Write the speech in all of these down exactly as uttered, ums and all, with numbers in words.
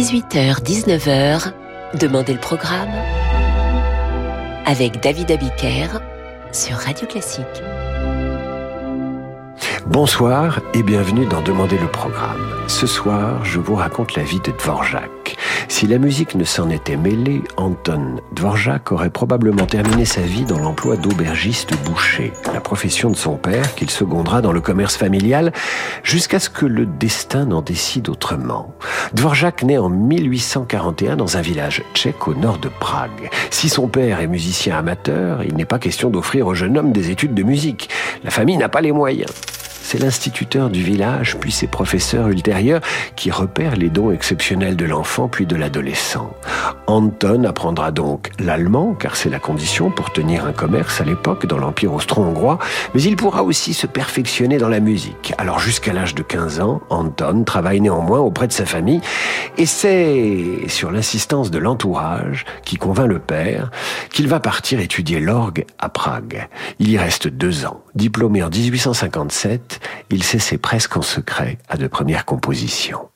dix-huit heures dix-neuf heures, Demandez le programme avec David Abiker sur Radio Classique. Bonsoir et bienvenue dans Demandez le programme. Ce soir, je vous raconte la vie de Dvořák. Si la musique ne s'en était mêlée, Antonín Dvořák aurait probablement terminé sa vie dans l'emploi d'aubergiste boucher, la profession de son père qu'il secondera dans le commerce familial jusqu'à ce que le destin n'en décide autrement. Dvořák naît en mille huit cent quarante et un dans un village tchèque au nord de Prague. Si son père est musicien amateur, il n'est pas question d'offrir au jeune homme des études de musique. La famille n'a pas les moyens. C'est l'instituteur du village, puis ses professeurs ultérieurs qui repèrent les dons exceptionnels de l'enfant, puis de l'adolescent. Anton apprendra donc l'allemand, car c'est la condition pour tenir un commerce à l'époque dans l'Empire austro-hongrois, mais il pourra aussi se perfectionner dans la musique. Alors jusqu'à l'âge de quinze ans, Anton travaille néanmoins auprès de sa famille, et c'est sur l'insistance de l'entourage, qui convainc le père, qu'il va partir étudier l'orgue à Prague. Il y reste deux ans. Diplômé en dix-huit cent cinquante-sept, il s'essaie presque en secret à de premières compositions.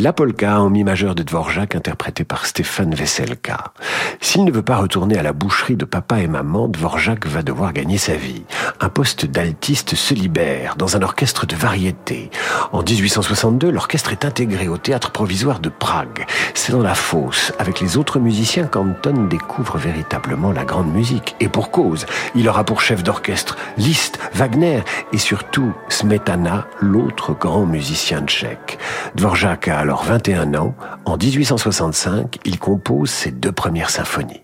La polka en mi majeur de Dvořák, interprétée par Stéphane Veselka. S'il ne veut pas retourner à la boucherie de papa et maman, Dvořák va devoir gagner sa vie. Un poste d'altiste se libère dans un orchestre de variété. En dix-huit cent soixante-deux, l'orchestre est intégré au théâtre provisoire de Prague. C'est dans la fosse, avec les autres musiciens, qu'Anton découvre véritablement la grande musique. Et pour cause, il aura pour chef d'orchestre Liszt, Wagner et surtout Smetana, l'autre grand musicien tchèque. Dvořák a alors vingt et un ans. En dix-huit cent soixante-cinq, il compose ses deux premières symphonies.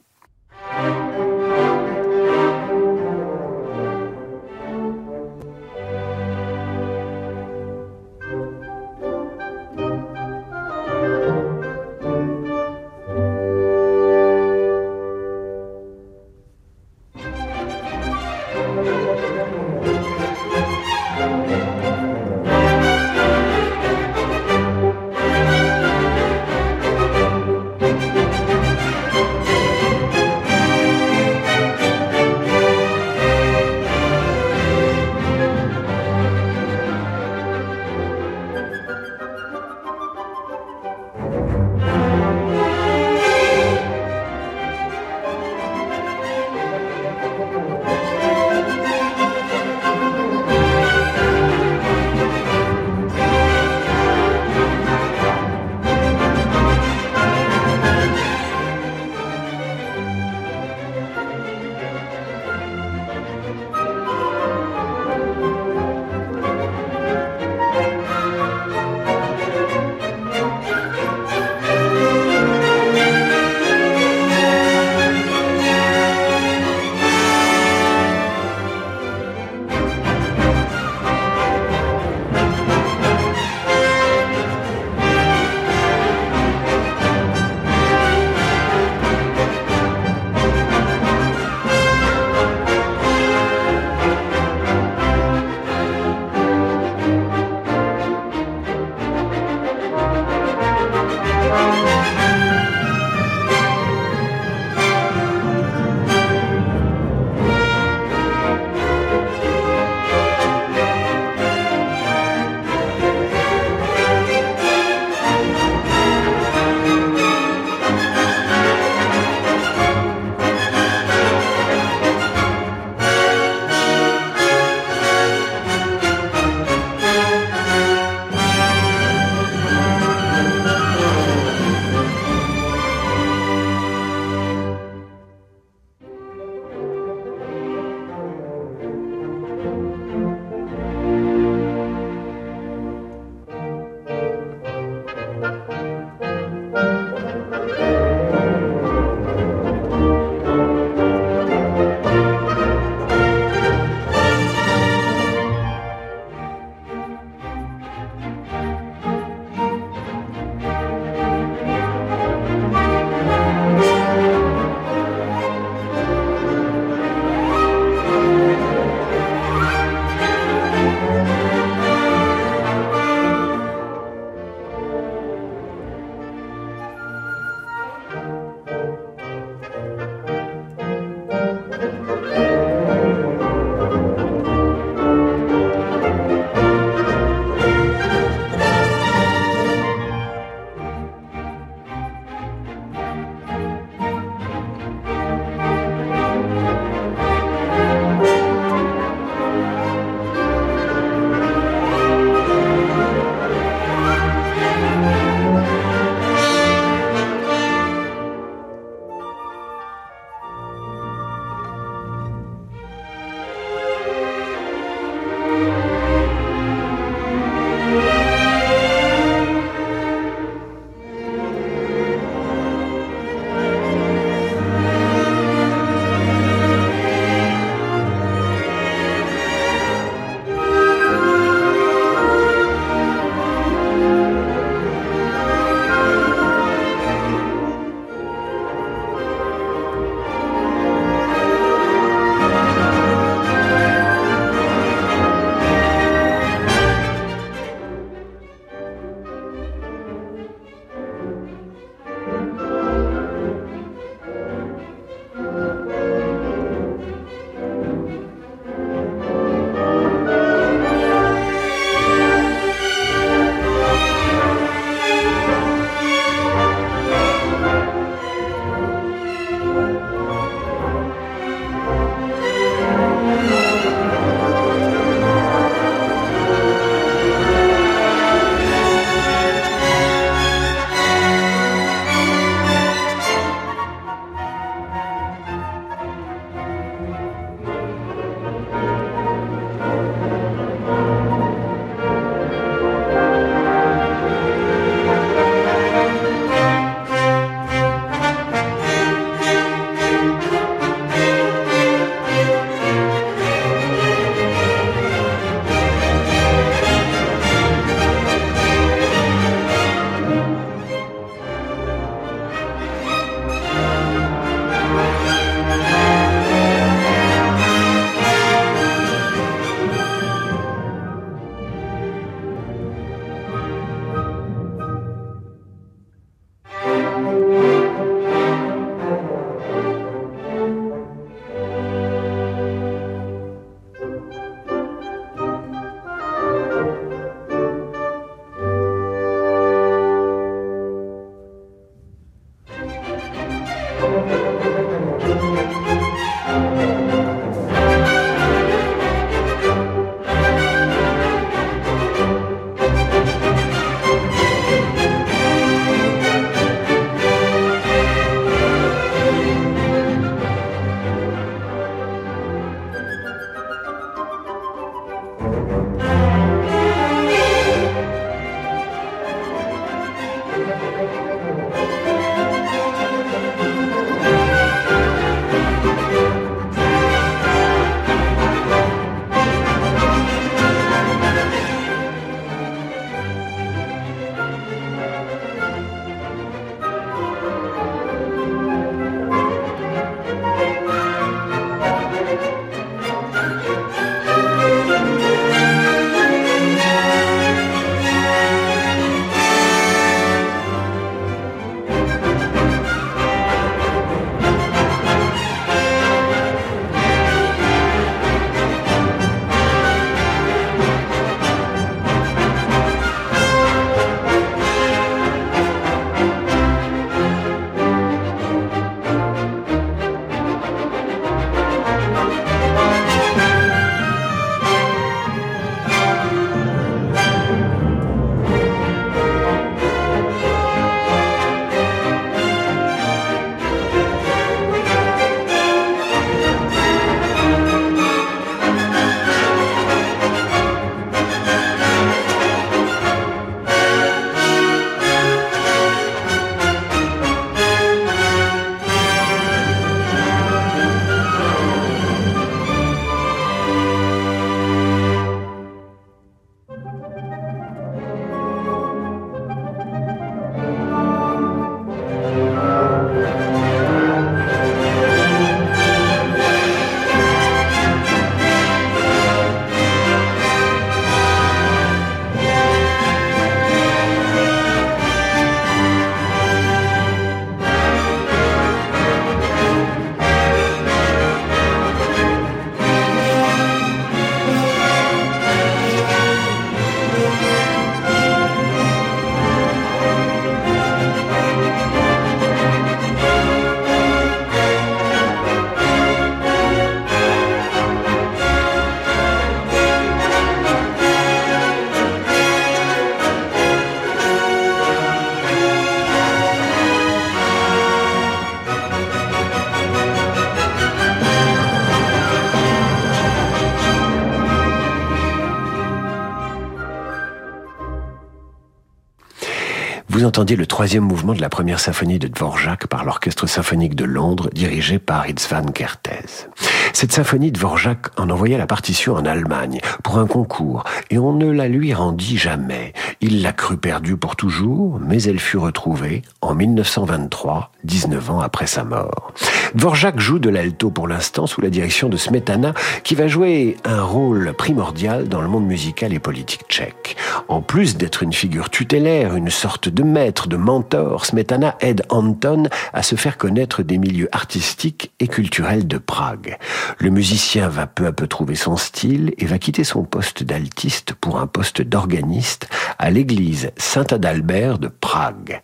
Vous entendez le troisième mouvement de la première symphonie de Dvořák par l'Orchestre symphonique de Londres, dirigé par Istvan Kertesz. Cette symphonie, Dvořák en envoya la partition en Allemagne pour un concours et on ne la lui rendit jamais. Il la crut perdue pour toujours, mais elle fut retrouvée en dix-neuf cent vingt-trois, dix-neuf ans après sa mort. Dvořák joue de l'alto pour l'instant sous la direction de Smetana, qui va jouer un rôle primordial dans le monde musical et politique tchèque. En plus d'être une figure tutélaire, une sorte de maître, de mentor, Smetana aide Anton à se faire connaître des milieux artistiques et culturels de Prague. Le musicien va peu à peu trouver son style et va quitter son poste d'altiste pour un poste d'organiste à l'église Saint-Adalbert de Prague.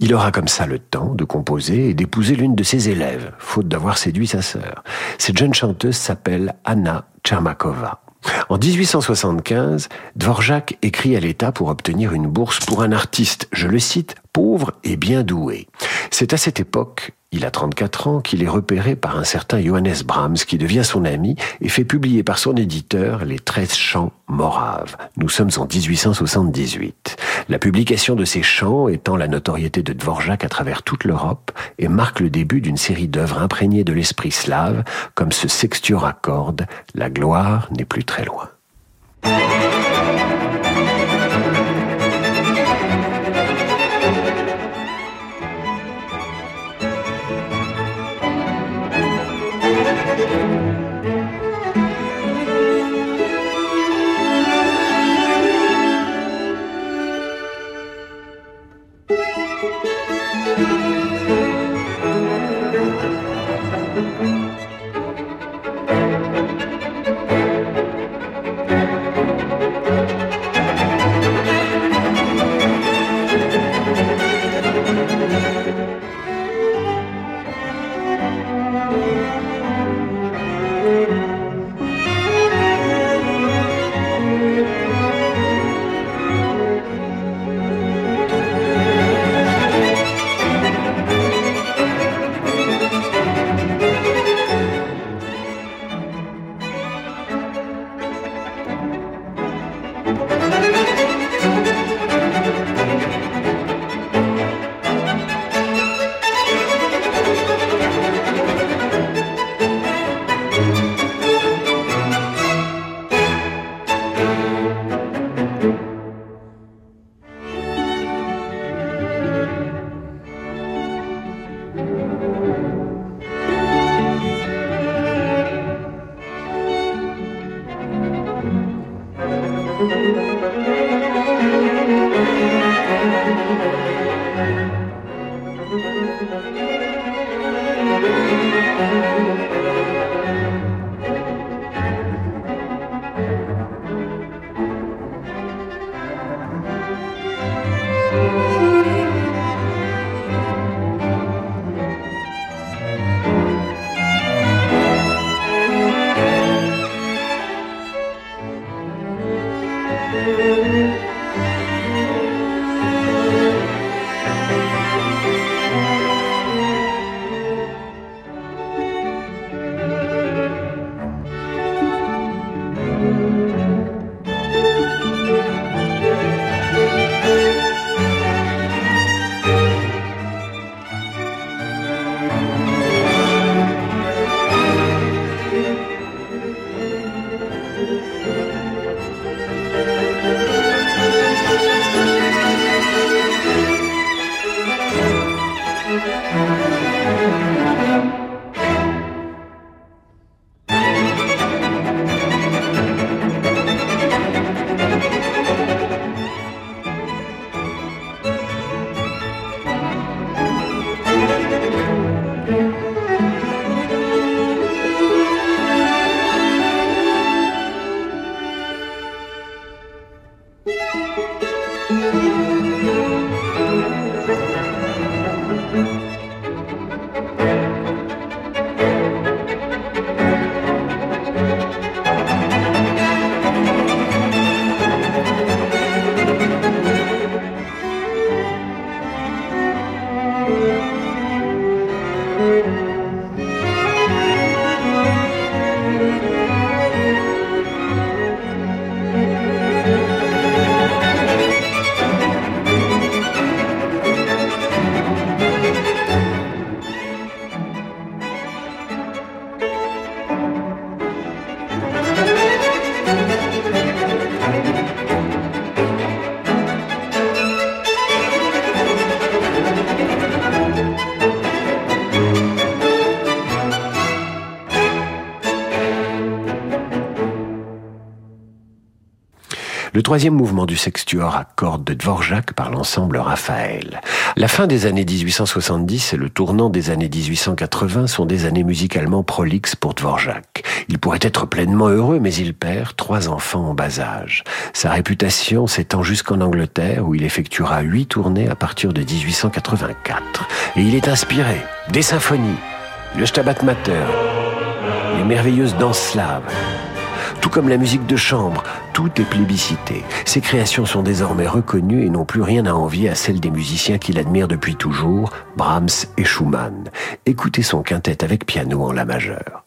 Il aura comme ça le temps de composer et d'épouser l'une de ses élèves, faute d'avoir séduit sa sœur. Cette jeune chanteuse s'appelle Anna Tchermakova. En dix-huit cent soixante-quinze, Dvořák écrit à l'État pour obtenir une bourse pour un artiste, je le cite, « pauvre et bien doué ». C'est à cette époque, il a trente-quatre ans, qu'il est repéré par un certain Johannes Brahms, qui devient son ami et fait publier par son éditeur les treize chants moraves. Nous sommes en dix-huit cent soixante-dix-huit. La publication de ces chants étend la notoriété de Dvořák à travers toute l'Europe et marque le début d'une série d'œuvres imprégnées de l'esprit slave, comme ce sextuor à cordes, la gloire n'est plus très loin. Thank you. le troisième mouvement du sextuor à cordes de Dvořák par l'ensemble Raphaël. La fin des années dix-huit cent soixante-dix et le tournant des années dix-huit cent quatre-vingts sont des années musicalement prolixes pour Dvořák. Il pourrait être pleinement heureux, mais il perd trois enfants en bas âge. Sa réputation s'étend jusqu'en Angleterre, où il effectuera huit tournées à partir de dix-huit cent quatre-vingt-quatre. Et il est inspiré des symphonies, le Stabat Mater, les merveilleuses danses slaves. Tout comme la musique de chambre, tout est plébiscité. Ses créations sont désormais reconnues et n'ont plus rien à envier à celles des musiciens qu'il admire depuis toujours, Brahms et Schumann. Écoutez son quintet avec piano en la majeure.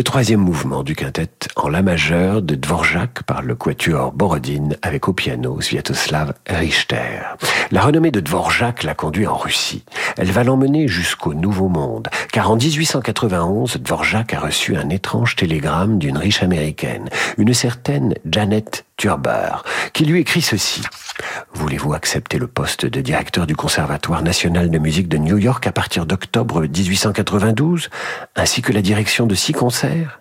Le troisième mouvement du quintet en la majeure de Dvořák par le quatuor Borodine avec au piano Sviatoslav Richter. La renommée de Dvořák l'a conduit en Russie. Elle va l'emmener jusqu'au Nouveau Monde, car en dix-huit cent quatre-vingt-onze, Dvořák a reçu un étrange télégramme d'une riche américaine, une certaine Jeannette Thurber, qui lui écrit ceci. « Voulez-vous accepter le poste de directeur du Conservatoire national de musique de New York à partir d'octobre dix-huit cent quatre-vingt-douze, ainsi que la direction de six concerts ?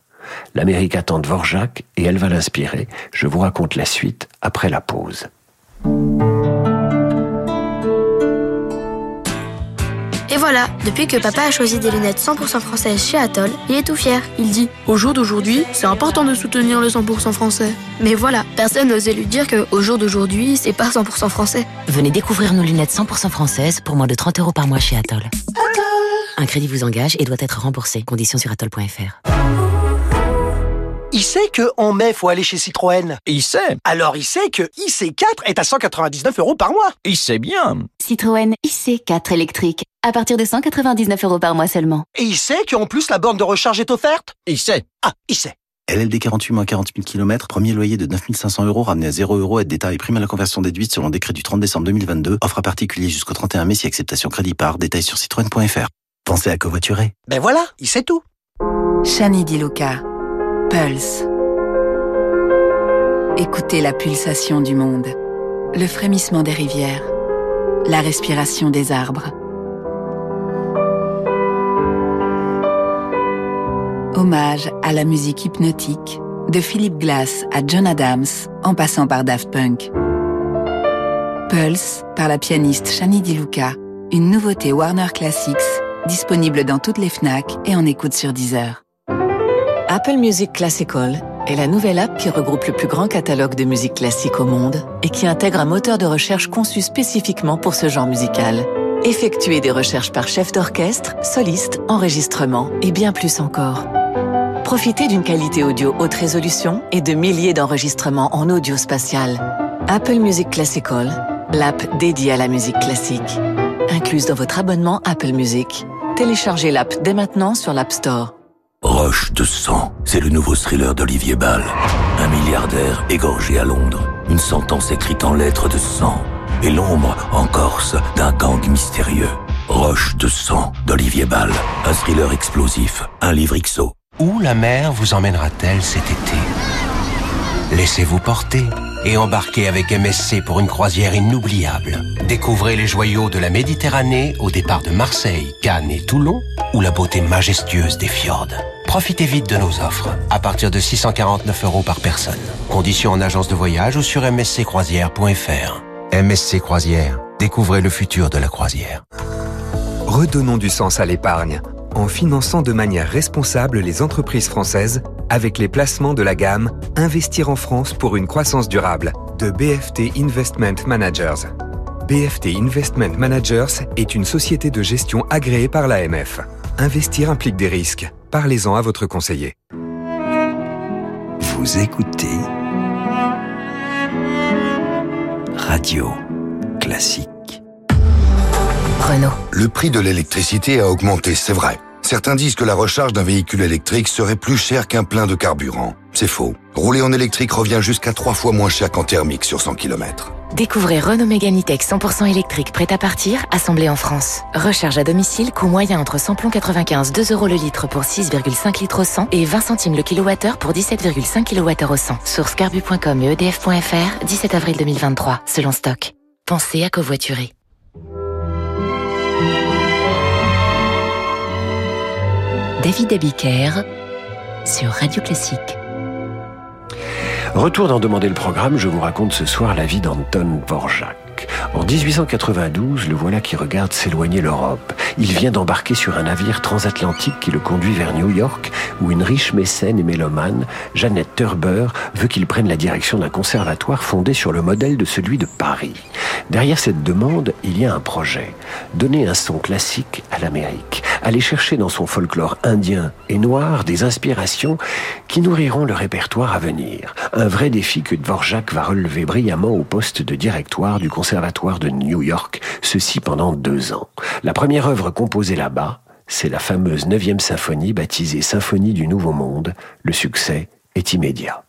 L'Amérique attend Dvořák et elle va l'inspirer. Je vous raconte la suite après la pause. » voilà, depuis que papa a choisi des lunettes cent pour cent françaises chez Atoll, il est tout fier. Il dit « Au jour d'aujourd'hui, c'est important de soutenir le cent pour cent français ». Mais voilà, personne n'osait lui dire qu'au jour d'aujourd'hui, c'est pas cent pour cent français. Venez découvrir nos lunettes cent pour cent françaises pour moins de trente euros par mois chez Atoll. Un crédit vous engage et doit être remboursé. Conditions sur atoll point f r. Il sait qu'en mai, faut aller chez Citroën. Il sait. Alors il sait que I C quatre est à cent quatre-vingt-dix-neuf euros par mois. Il sait bien. Citroën I C quatre électrique, à partir de cent quatre-vingt-dix-neuf euros par mois seulement. Et il sait qu'en plus, la borne de recharge est offerte. Il sait. Ah, il sait. L L D quarante-huit mois quarante mille kilomètres, premier loyer de neuf mille cinq cents euros ramené à zéro euros, aide d'État et prime à la conversion déduite selon décret du trente décembre deux mille vingt-deux. Offre à particulier jusqu'au trente et un mai si acceptation crédit par. Détails sur citroën point f r. Pensez à covoiturer. Ben voilà, il sait tout. Shani Di Luca. Pulse. Écoutez la pulsation du monde, le frémissement des rivières, la respiration des arbres. Hommage à la musique hypnotique, de Philip Glass à John Adams, en passant par Daft Punk. Pulse, par la pianiste Shani Di Luca, une nouveauté Warner Classics, disponible dans toutes les Fnac et en écoute sur Deezer. Apple Music Classical est la nouvelle app qui regroupe le plus grand catalogue de musique classique au monde et qui intègre un moteur de recherche conçu spécifiquement pour ce genre musical. Effectuez des recherches par chef d'orchestre, soliste, enregistrement et bien plus encore. Profitez d'une qualité audio haute résolution et de milliers d'enregistrements en audio spatial. Apple Music Classical, l'app dédiée à la musique classique. Incluse dans votre abonnement Apple Music. Téléchargez l'app dès maintenant sur l'App Store. Roche de sang, c'est le nouveau thriller d'Olivier Ball. Un milliardaire égorgé à Londres, une sentence écrite en lettres de sang, et l'ombre, en Corse, d'un gang mystérieux. Roche de sang d'Olivier Ball, un thriller explosif, un livre X O. Où la mer vous emmènera-t-elle cet été ? Laissez-vous porter et embarquez avec M S C pour une croisière inoubliable. Découvrez les joyaux de la Méditerranée au départ de Marseille, Cannes et Toulon, ou la beauté majestueuse des fjords. Profitez vite de nos offres, à partir de six cent quarante-neuf euros par personne. Conditions en agence de voyage ou sur m s c croisière point f r. M S C Croisière, découvrez le futur de la croisière. Redonnons du sens à l'épargne, en finançant de manière responsable les entreprises françaises avec les placements de la gamme « Investir en France pour une croissance durable » de B F T Investment Managers. B F T Investment Managers est une société de gestion agréée par l'A M F. Investir implique des risques. Parlez-en à votre conseiller. Vous écoutez Radio Classique. Renault. Le prix de l'électricité a augmenté, c'est vrai. Certains disent que la recharge d'un véhicule électrique serait plus chère qu'un plein de carburant. C'est faux. Rouler en électrique revient jusqu'à trois fois moins cher qu'en thermique sur cent kilomètres. Découvrez Renault Mégane E-Tech cent pour cent électrique prêt à partir, assemblé en France. Recharge à domicile, coût moyen entre cent plombs quatre-vingt-quinze, deux euros le litre pour six virgule cinq litres au cent et vingt centimes le kilowattheure pour dix-sept virgule cinq kilowattheures au cent. Source carbu point com et e d f point f r, dix-sept avril deux mille vingt-trois, selon stock. Pensez à covoiturer. David Abiker sur Radio Classique. Retour d'en demander le programme, je vous raconte ce soir la vie d'Antonín Dvořák. En dix-huit cent quatre-vingt-douze, le voilà qui regarde s'éloigner l'Europe. Il vient d'embarquer sur un navire transatlantique qui le conduit vers New York, où une riche mécène et mélomane, Jeannette Thurber, veut qu'il prenne la direction d'un conservatoire fondé sur le modèle de celui de Paris. Derrière cette demande, il y a un projet. Donner un son classique à l'Amérique. Aller chercher dans son folklore indien et noir des inspirations qui nourriront le répertoire à venir. Un vrai défi que Dvořák va relever brillamment au poste de directoire du conservatoire de New York, ceci pendant deux ans. La première œuvre composée là-bas, c'est la fameuse neuvième symphonie baptisée Symphonie du Nouveau Monde. Le succès est immédiat.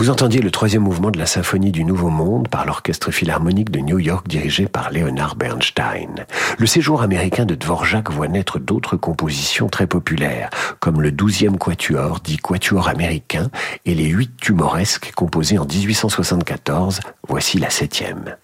Vous entendiez le troisième mouvement de la Symphonie du Nouveau Monde par l'Orchestre Philharmonique de New York dirigé par Leonard Bernstein. Le séjour américain de Dvořák voit naître d'autres compositions très populaires, comme le douzième quatuor, dit quatuor américain, et les huit tumoresques composés en dix-huit cent soixante-quatorze. Voici la septième.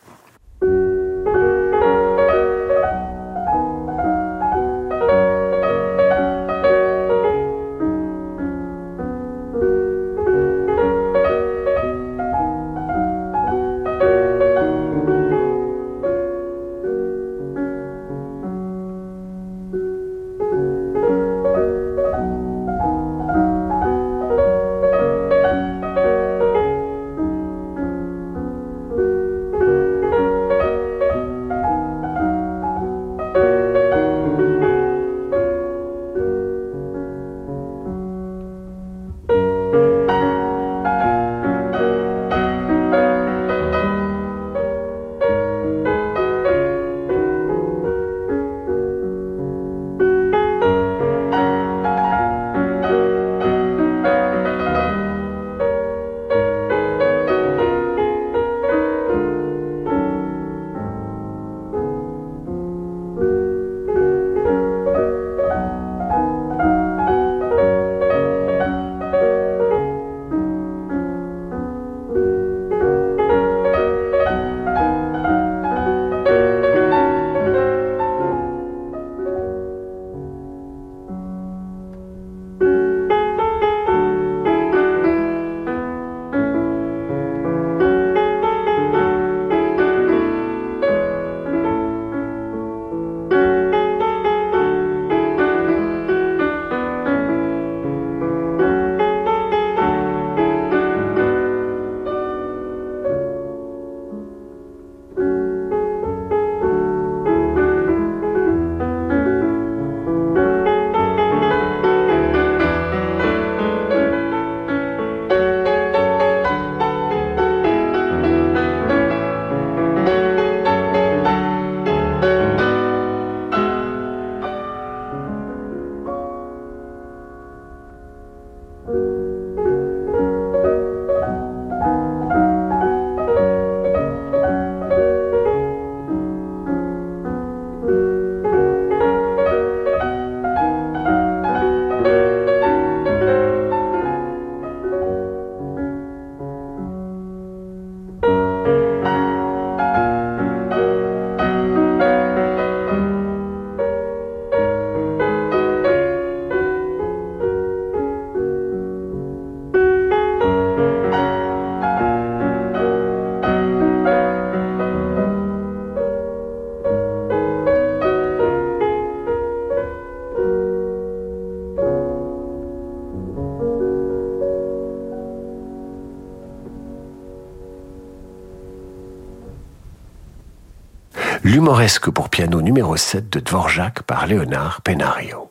L'humoresque pour piano numéro sept de Dvořák par Léonard Penario.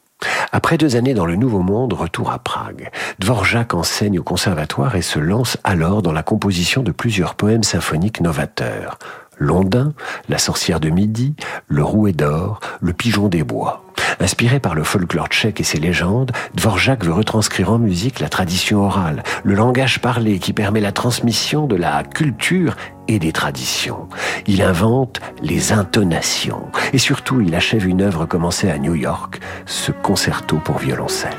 Après deux années dans le Nouveau Monde, retour à Prague. Dvořák enseigne au conservatoire et se lance alors dans la composition de plusieurs poèmes symphoniques novateurs. Londin, La sorcière de midi, Le rouet d'or, Le pigeon des bois. Inspiré par le folklore tchèque et ses légendes, Dvořák veut retranscrire en musique la tradition orale, le langage parlé qui permet la transmission de la culture et des traditions. Il invente les intonations et surtout il achève une œuvre commencée à New York, ce concerto pour violoncelle.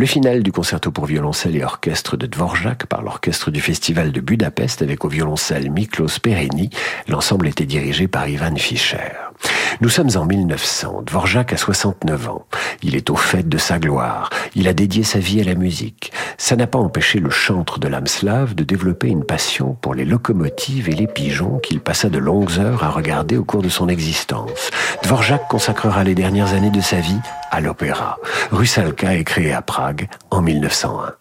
Le final du concerto pour violoncelle et orchestre de Dvořák par l'orchestre du Festival de Budapest avec au violoncelle Miklos Pereni. L'ensemble était dirigé par Ivan Fischer. Nous sommes en mille neuf cents. Dvořák a soixante-neuf ans. Il est au fait de sa gloire. Il a dédié sa vie à la musique. Ça n'a pas empêché le chantre de l'âme slave de développer une passion pour les locomotives et les pigeons qu'il passa de longues heures à regarder au cours de son existence. Dvořák consacrera les dernières années de sa vie à l'opéra. Rusalka est créée à Prague en mille neuf cent un.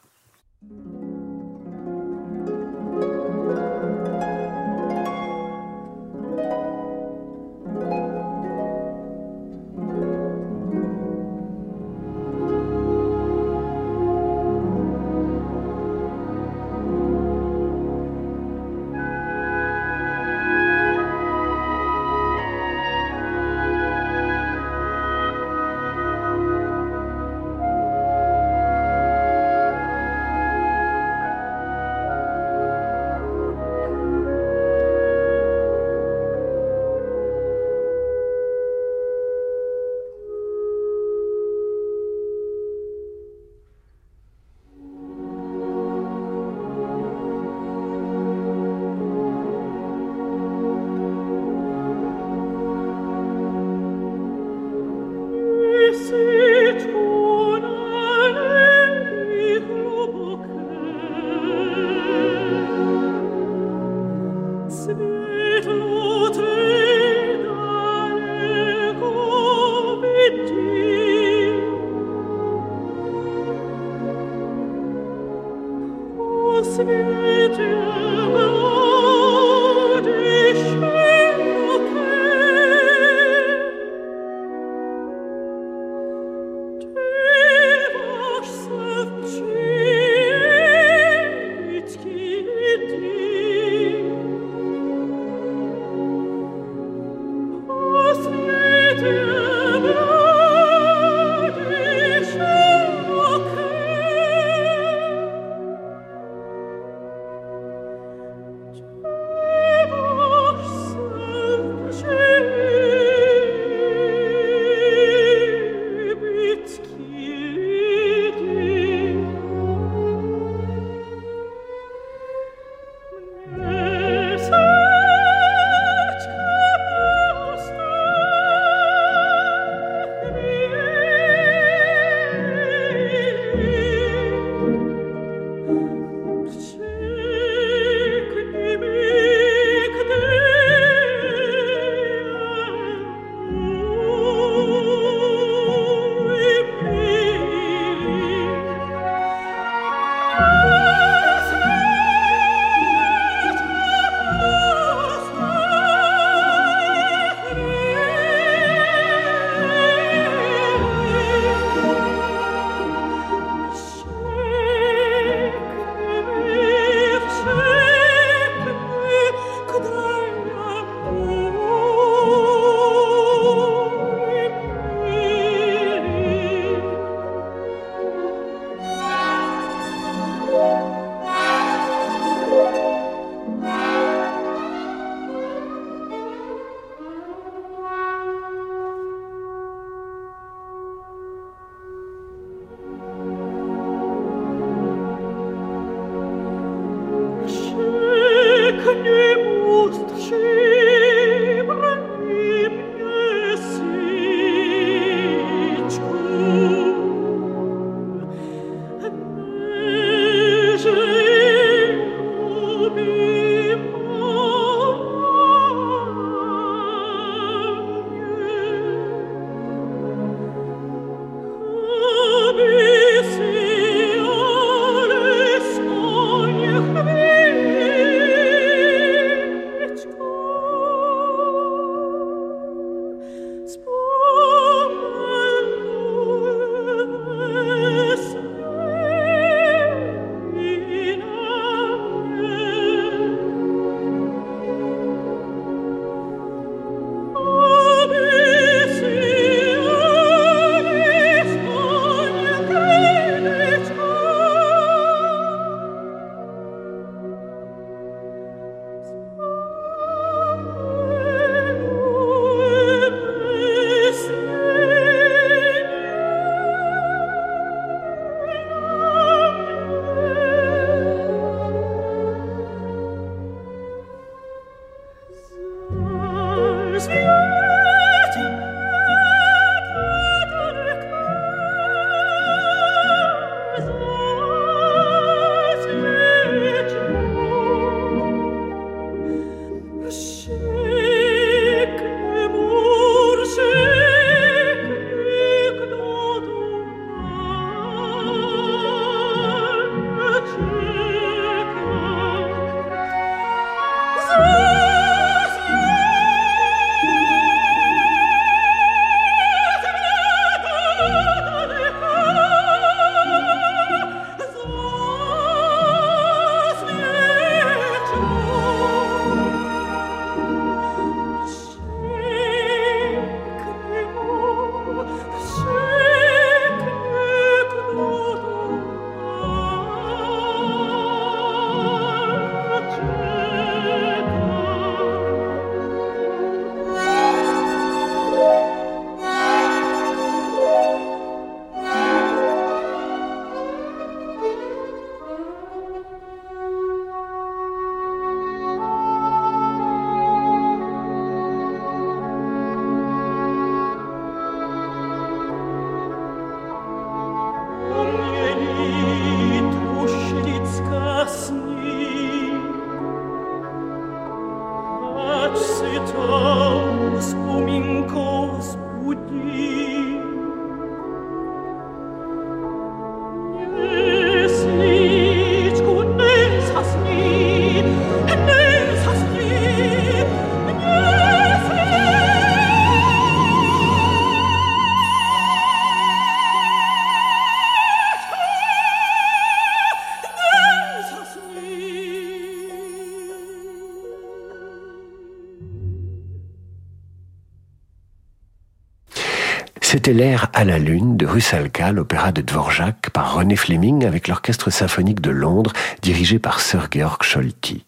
Stellaire à la Lune de Rusalka, l'opéra de Dvořák par René Fleming avec l'Orchestre symphonique de Londres dirigé par Sir Georg Scholti.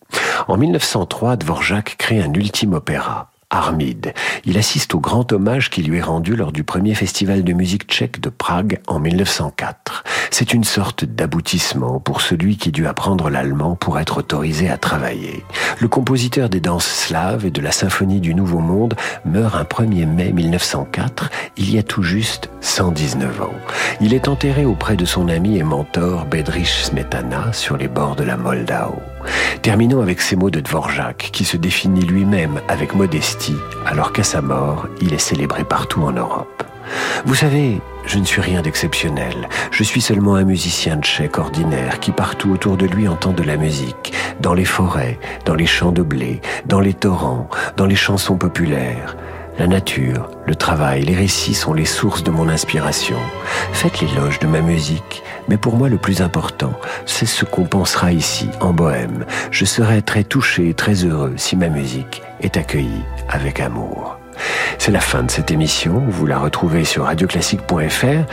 En mille neuf cent trois, Dvořák crée un ultime opéra, Armide. Il assiste au grand hommage qui lui est rendu lors du premier festival de musique tchèque de Prague en mille neuf cent quatre. C'est une sorte d'aboutissement pour celui qui dut apprendre l'allemand pour être autorisé à travailler. Le compositeur des danses slaves et de la symphonie du Nouveau Monde meurt un premier mai mille neuf cent quatre, il y a tout juste cent dix-neuf ans. Il est enterré auprès de son ami et mentor Bedrich Smetana sur les bords de la Moldau. Terminons avec ces mots de Dvořák, qui se définit lui-même avec modestie, alors qu'à sa mort, il est célébré partout en Europe. Vous savez, je ne suis rien d'exceptionnel. Je suis seulement un musicien tchèque ordinaire qui partout autour de lui entend de la musique, dans les forêts, dans les champs de blé, dans les torrents, dans les chansons populaires. La nature, le travail, les récits sont les sources de mon inspiration. Faites l'éloge de ma musique, mais pour moi le plus important, c'est ce qu'on pensera ici, en Bohème. Je serai très touché et très heureux si ma musique est accueillie avec amour. C'est la fin de cette émission, vous la retrouvez sur radio classique point f r.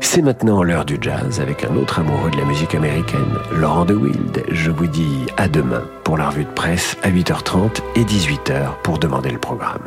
C'est maintenant l'heure du jazz avec un autre amoureux de la musique américaine, Laurent de Wild. Je vous dis à demain pour la revue de presse à huit heures trente et dix-huit heures pour demander le programme.